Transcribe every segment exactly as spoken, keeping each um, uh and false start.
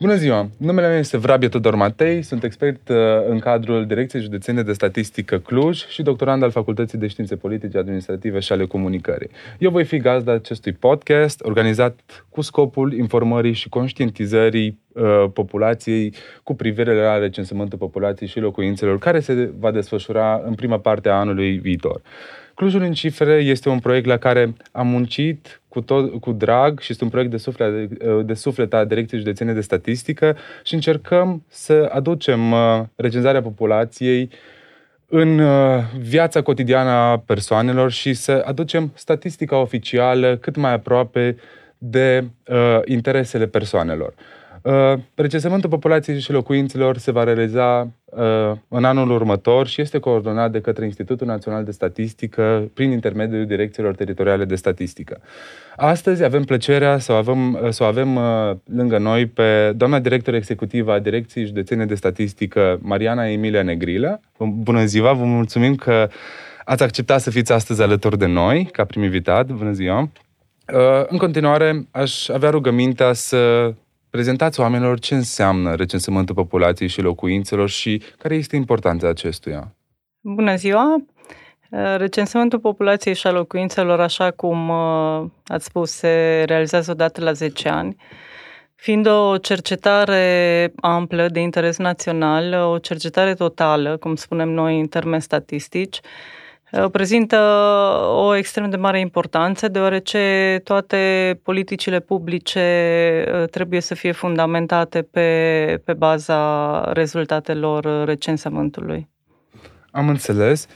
Bună ziua! Numele meu este Vrabie Tudor Matei, sunt expert în cadrul Direcției Județene de Statistică Cluj și doctorand al Facultății de Științe Politice, Administrative și ale Comunicării. Eu voi fi gazda acestui podcast, organizat cu scopul informării și conștientizării uh, populației cu privire la recensământul populației și locuințelor, care se va desfășura în prima parte a anului viitor. Clujul în cifre este un proiect la care am muncit cu, tot, cu drag și este un proiect de suflet, de suflet a Direcției Județene de Statistică și încercăm să aducem recenzarea populației în viața cotidiană a persoanelor și să aducem statistica oficială cât mai aproape de uh, interesele persoanelor. Uh, recensământul populației și locuințelor se va realiza uh, în anul următor și este coordonat de către Institutul Național de Statistică prin intermediul Direcțiilor Teritoriale de Statistică. Astăzi avem plăcerea să o avem, să o avem uh, lângă noi pe doamna director executivă a Direcției Județene de Statistică, Mariana-Emilia Negrilă. Bună ziua, vă mulțumim că ați acceptat să fiți astăzi alături de noi ca prim invitat. Bună ziua! Uh, în continuare, aș avea rugămintea să prezentați oamenilor ce înseamnă recensământul populației și locuințelor și care este importanța acestuia. Bună ziua! Recensământul populației și a locuințelor, așa cum ați spus, se realizează odată la zece ani. Fiind o cercetare amplă de interes național, o cercetare totală, cum spunem noi în termeni statistici, prezintă o extrem de mare importanță, deoarece toate politicile publice trebuie să fie fundamentate pe, pe baza rezultatelor recensământului. Am înțeles.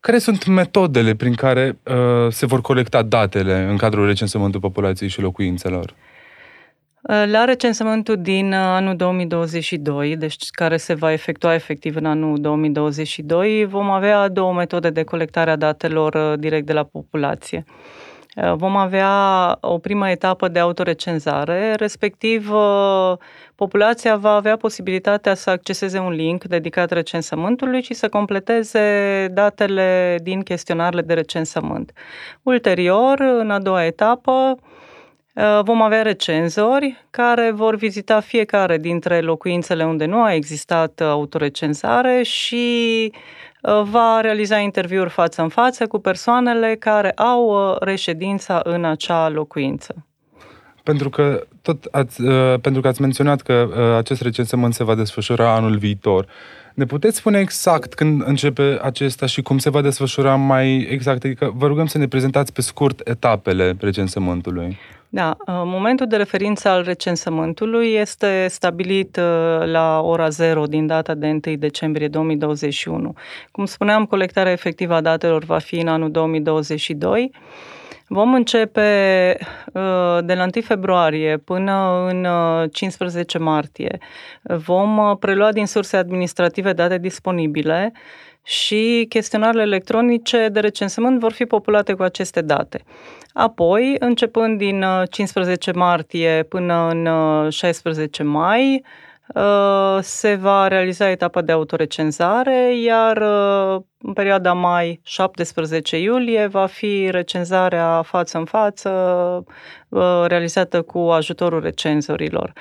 Care sunt metodele prin care uh, se vor colecta datele în cadrul recensământului populației și locuințelor? La recensământul din anul două mii douăzeci și doi, deci care se va efectua efectiv în anul două mii douăzeci și doi, vom avea două metode de colectare a datelor direct de la populație. Vom avea o primă etapă de autorecenzare, respectiv populația va avea posibilitatea să acceseze un link dedicat recensământului și să completeze datele din chestionarele de recensământ. Ulterior, în a doua etapă, vom avea recenzori care vor vizita fiecare dintre locuințele unde nu a existat autorecenzare și va realiza interviuri față în față cu persoanele care au reședința în acea locuință. Pentru că, tot ați, pentru că ați menționat că acest recensământ se va desfășura anul viitor, ne puteți spune exact când începe acesta și cum se va desfășura mai exact? Adică vă rugăm să ne prezentați pe scurt etapele recensământului. Da, momentul de referință al recensământului este stabilit la ora zero din data de întâi decembrie două mii douăzeci și unu. Cum spuneam, colectarea efectivă a datelor va fi în anul două mii douăzeci și doi. Vom începe de la întâi februarie până în cincisprezece martie. Vom prelua din surse administrative date disponibile și chestionarele electronice de recensământ vor fi populate cu aceste date. Apoi, începând din cincisprezece martie până în șaisprezece mai, se va realiza etapa de autorecenzare, iar în perioada mai șaptesprezece iulie va fi recenzarea față în față realizată cu ajutorul recenzorilor.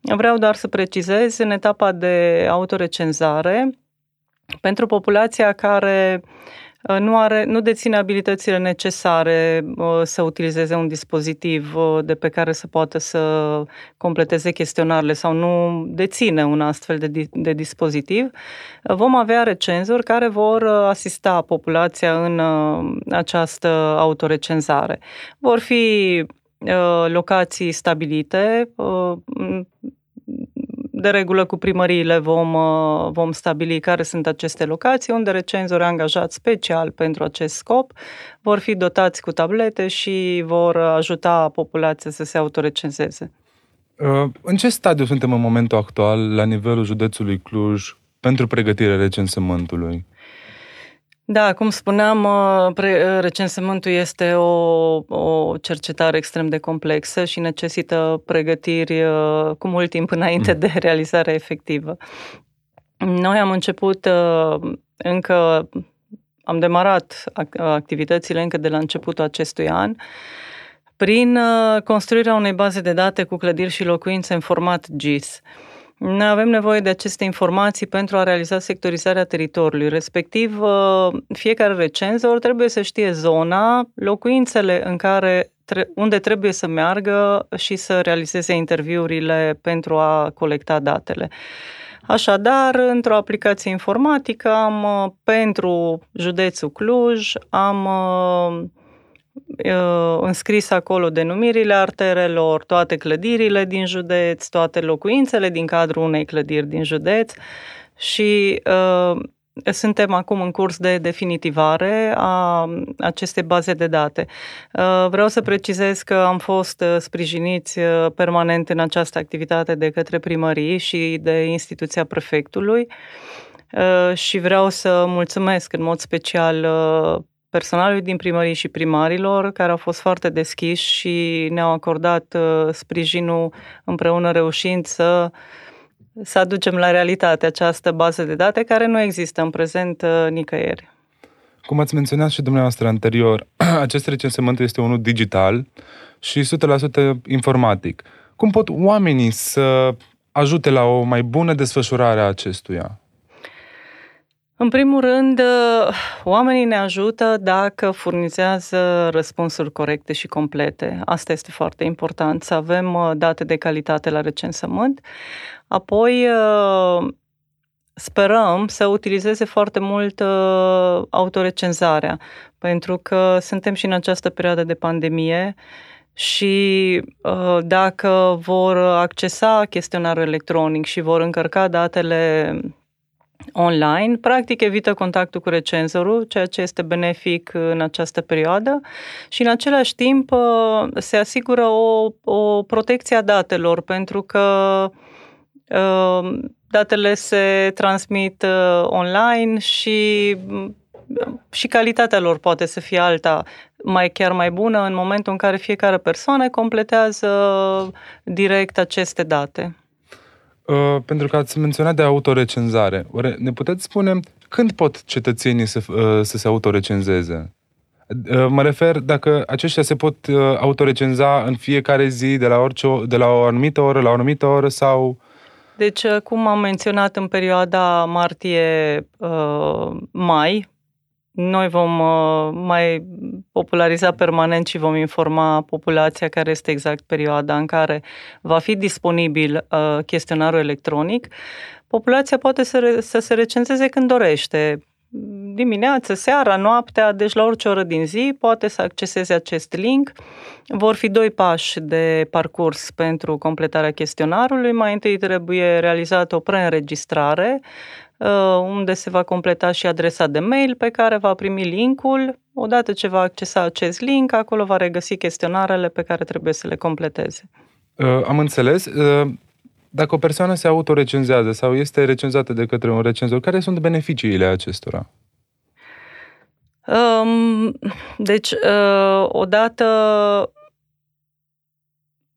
Vreau doar să precizez, în etapa de autorecenzare, pentru populația care nu are, nu deține abilitățile necesare să utilizeze un dispozitiv de pe care să poată să completeze chestionarele sau nu deține un astfel de, de dispozitiv, vom avea recenzori care vor asista populația în această autorecenzare. Vor fi locații stabilite, de regulă cu primăriile vom, vom stabili care sunt aceste locații, unde recenzori angajați special pentru acest scop vor fi dotați cu tablete și vor ajuta populația să se autorecenzeze. În ce stadiu suntem în momentul actual la nivelul județului Cluj pentru pregătirea recensământului? Da, cum spuneam, recensământul este o, o cercetare extrem de complexă și necesită pregătiri cu mult timp înainte de realizarea efectivă. Noi am început încă, am demarat activitățile încă de la începutul acestui an, prin construirea unei baze de date cu clădiri și locuințe în format G I S. Ne avem nevoie de aceste informații pentru a realiza sectorizarea teritoriului, respectiv fiecare recenzor trebuie să știe zona, locuințele în care, unde trebuie să meargă și să realizeze interviurile pentru a colecta datele. Așadar, într-o aplicație informatică am pentru județul Cluj, am înscris acolo denumirile arterelor, toate clădirile din județ, toate locuințele din cadrul unei clădiri din județ și uh, suntem acum în curs de definitivare a acestei baze de date. Uh, vreau să precizez că am fost sprijiniți permanent în această activitate de către primărie și de instituția prefectului uh, și vreau să mulțumesc în mod special uh, personalul din primărie și primarilor, care au fost foarte deschiși și ne-au acordat uh, sprijinul împreună reușind să, să aducem la realitate această bază de date care nu există în prezent uh, nicăieri. Cum ați menționat și dumneavoastră anterior, acest recensământ este unul digital și o sută la sută informatic. Cum pot oamenii să ajute la o mai bună desfășurare a acestuia? În primul rând, oamenii ne ajută dacă furnizează răspunsuri corecte și complete. Asta este foarte important, să avem date de calitate la recensământ. Apoi, sperăm să utilizeze foarte mult autorecenzarea, pentru că suntem și în această perioadă de pandemie și dacă vor accesa chestionarul electronic și vor încărca datele online, practic evită contactul cu recenzorul, ceea ce este benefic în această perioadă și în același timp se asigură o, o protecție a datelor pentru că datele se transmit online și, și calitatea lor poate să fie alta, mai chiar mai bună în momentul în care fiecare persoană completează direct aceste date. Pentru că ați menționat de autorecenzare, ne puteți spune când pot cetățenii să, să se autorecenzeze? Mă refer dacă aceștia se pot autorecenza în fiecare zi, de la, orice, de la o anumită oră, la o anumită oră sau... Deci, cum am menționat în perioada martie-mai, noi vom mai populariza permanent și vom informa populația care este exact perioada în care va fi disponibil chestionarul electronic. Populația poate să, re- să se recenzeze când dorește, dimineața, seara, noaptea, deci la orice oră din zi poate să acceseze acest link. Vor fi doi pași de parcurs pentru completarea chestionarului. Mai întâi trebuie realizată o preînregistrare, unde se va completa și adresa de mail pe care va primi linkul. Odată ce va accesa acest link, acolo va regăsi chestionarele pe care trebuie să le completeze. Am înțeles. Dacă o persoană se autorecenzează sau este recenzată de către un recenzor, care sunt beneficiile acestora? Um, deci, uh, odată...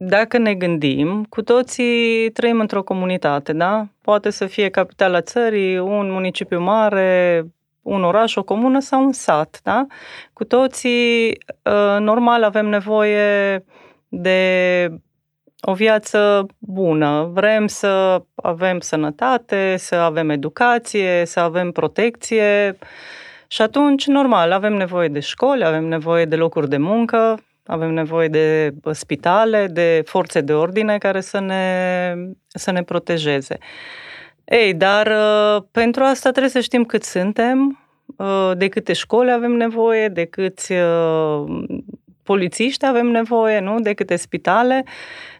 Dacă ne gândim, cu toții trăim într-o comunitate, da? Poate să fie capitala țării, un municipiu mare, un oraș, o comună sau un sat, da? Cu toții, normal, avem nevoie de o viață bună. Vrem să avem sănătate, să avem educație, să avem protecție și atunci, normal, avem nevoie de școli, avem nevoie de locuri de muncă, avem nevoie de spitale, de forțe de ordine care să ne, să ne protejeze. Ei, dar pentru asta trebuie să știm cât suntem, de câte școli avem nevoie, de câți polițiști avem nevoie, nu? De câte spitale.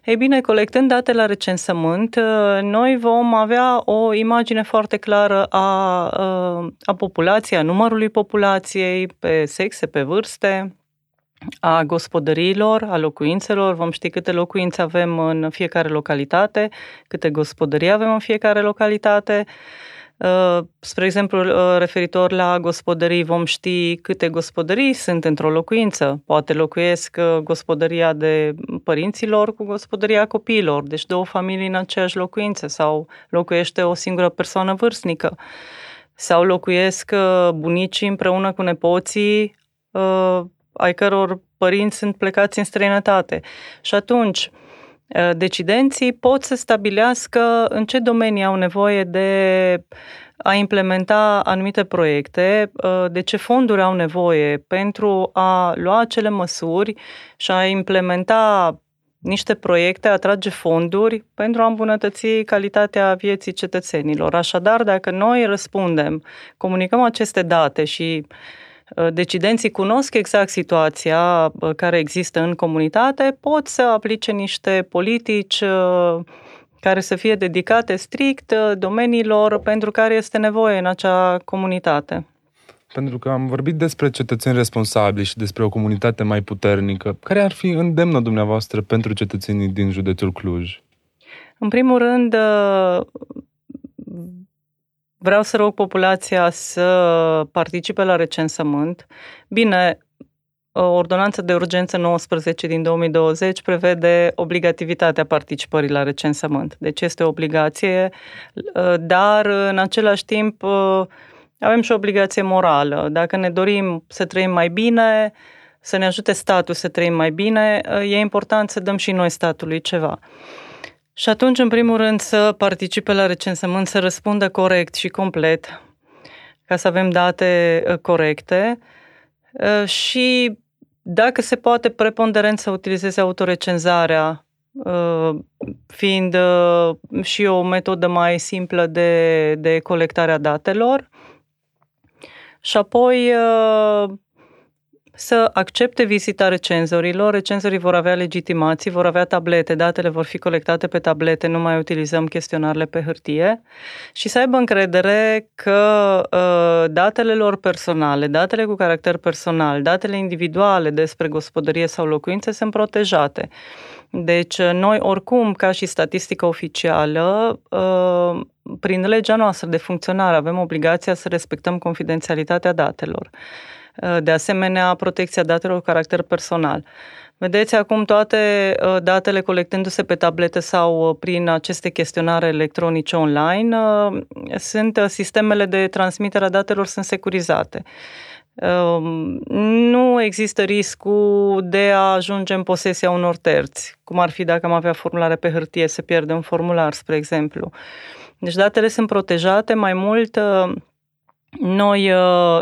Ei bine, colectând date la recensământ, noi vom avea o imagine foarte clară a, a populației, a numărului populației, pe sexe, pe vârste, a gospodăriilor, a locuințelor. Vom ști câte locuințe avem în fiecare localitate, câte gospodării avem în fiecare localitate. Spre exemplu, referitor la gospodării, vom ști câte gospodării sunt într-o locuință. Poate locuiesc gospodăria de părinților cu gospodăria copiilor, deci două familii în aceeași locuință sau locuiește o singură persoană vârstnică sau locuiesc bunicii împreună cu nepoții ai căror părinți sunt plecați în străinătate. Și atunci, decidenții pot să stabilească în ce domenii au nevoie de a implementa anumite proiecte, de ce fonduri au nevoie pentru a lua acele măsuri și a implementa niște proiecte, atrage fonduri pentru a îmbunătăți calitatea vieții cetățenilor. Așadar, dacă noi răspundem, comunicăm aceste date și decidenții cunosc exact situația care există în comunitate, pot să aplice niște politici care să fie dedicate strict domeniilor pentru care este nevoie în acea comunitate. Pentru că am vorbit despre cetățeni responsabili și despre o comunitate mai puternică, care ar fi îndemnă dumneavoastră pentru cetățenii din județul Cluj? În primul rând, vreau să rog populația să participe la recensământ. Bine, Ordonanța de Urgență nouăsprezece din două mii douăzeci prevede obligativitatea participării la recensământ. Deci este o obligație, dar în același timp avem și o obligație morală. Dacă ne dorim să trăim mai bine, să ne ajute statul să trăim mai bine, e important să dăm și noi statului ceva. Și atunci, în primul rând, să participe la recensământ, să răspundă corect și complet, ca să avem date corecte. Și, dacă se poate, preponderent să utilizeze autorecenzarea, fiind și o metodă mai simplă de, de colectarea datelor. Și apoi să accepte vizita recenzorilor. Recenzorii vor avea legitimații, vor avea tablete, datele vor fi colectate pe tablete, nu mai utilizăm chestionarele pe hârtie și să aibă încredere că uh, datele lor personale, datele cu caracter personal, datele individuale despre gospodărie sau locuințe sunt protejate. Deci noi oricum, ca și statistică oficială, uh, prin legea noastră de funcționare avem obligația să respectăm confidențialitatea datelor. De asemenea, protecția datelor cu caracter personal. Vedeți acum toate datele colectându-se pe tablete sau prin aceste chestionare electronice online, sunt sistemele de transmitere a datelor sunt securizate. Nu există riscul de a ajunge în posesia unor terți, cum ar fi dacă am avea formulare pe hârtie, se pierde un formular, spre exemplu. Deci datele sunt protejate mai mult. Noi,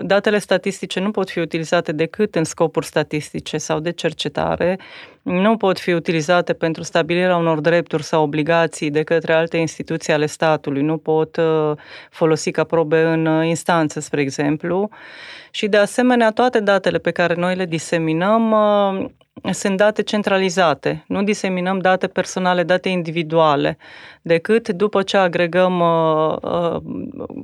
datele statistice nu pot fi utilizate decât în scopuri statistice sau de cercetare, nu pot fi utilizate pentru stabilirea unor drepturi sau obligații de către alte instituții ale statului, nu pot folosi ca probe în instanță, spre exemplu. Și de asemenea, toate datele pe care noi le diseminăm sunt date centralizate, nu diseminăm date personale, date individuale, decât după ce agregăm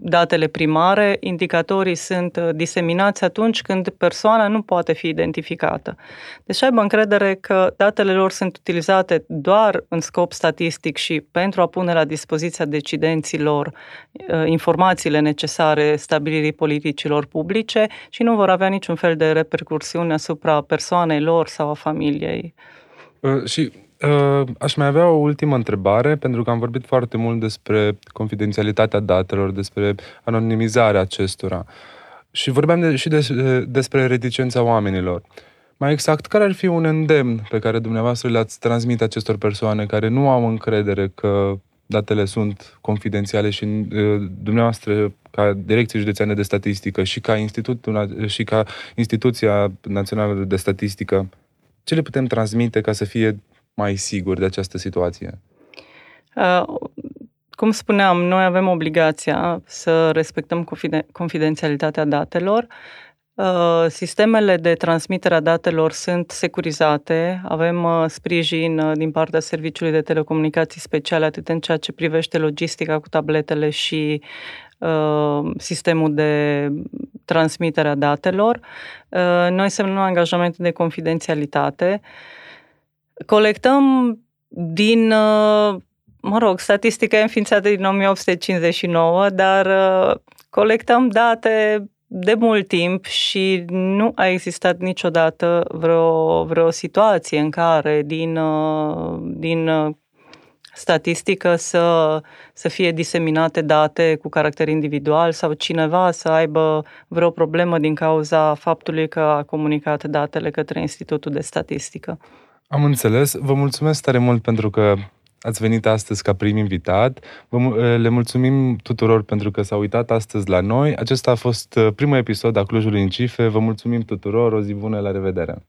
datele primare, indicatorii sunt diseminați atunci când persoana nu poate fi identificată. Deci aibă încredere că datele lor sunt utilizate doar în scop statistic și pentru a pune la dispoziția decidenților informațiile necesare stabilirii politicilor publice și nu vor avea niciun fel de repercursiune asupra persoanei lor sau a familiei. Uh, și uh, aș mai avea o ultimă întrebare, pentru că am vorbit foarte mult despre confidențialitatea datelor, despre anonimizarea acestora și vorbeam de, și de, despre reticența oamenilor. Mai exact, care ar fi un îndemn pe care dumneavoastră le-ați transmite acestor persoane care nu au încredere că datele sunt confidențiale și uh, dumneavoastră, ca Direcția Județeană de Statistică și ca, Institutul, și ca Instituția Națională de Statistică, ce le putem transmite ca să fie mai siguri de această situație? Uh, cum spuneam, noi avem obligația să respectăm confiden- confidențialitatea datelor. Uh, sistemele de transmitere a datelor sunt securizate. Avem uh, sprijin uh, din partea Serviciului de Telecomunicații Speciale, atât în ceea ce privește logistica cu tabletele și uh, sistemul de transmiterea datelor. Noi semnăm angajamentul de confidențialitate. Colectăm din, mă rog, statistica e înființată din o mie opt sute cincizeci și nouă, dar colectăm date de mult timp și nu a existat niciodată vreo, vreo situație în care din, din statistică să, să fie diseminate date cu caracter individual sau cineva să aibă vreo problemă din cauza faptului că a comunicat datele către Institutul de Statistică. Am înțeles. Vă mulțumesc tare mult pentru că ați venit astăzi ca prim invitat. Le mulțumim tuturor pentru că s-au uitat astăzi la noi. Acesta a fost primul episod al Clujului în cifre. Vă mulțumim tuturor. O zi bună, la revedere!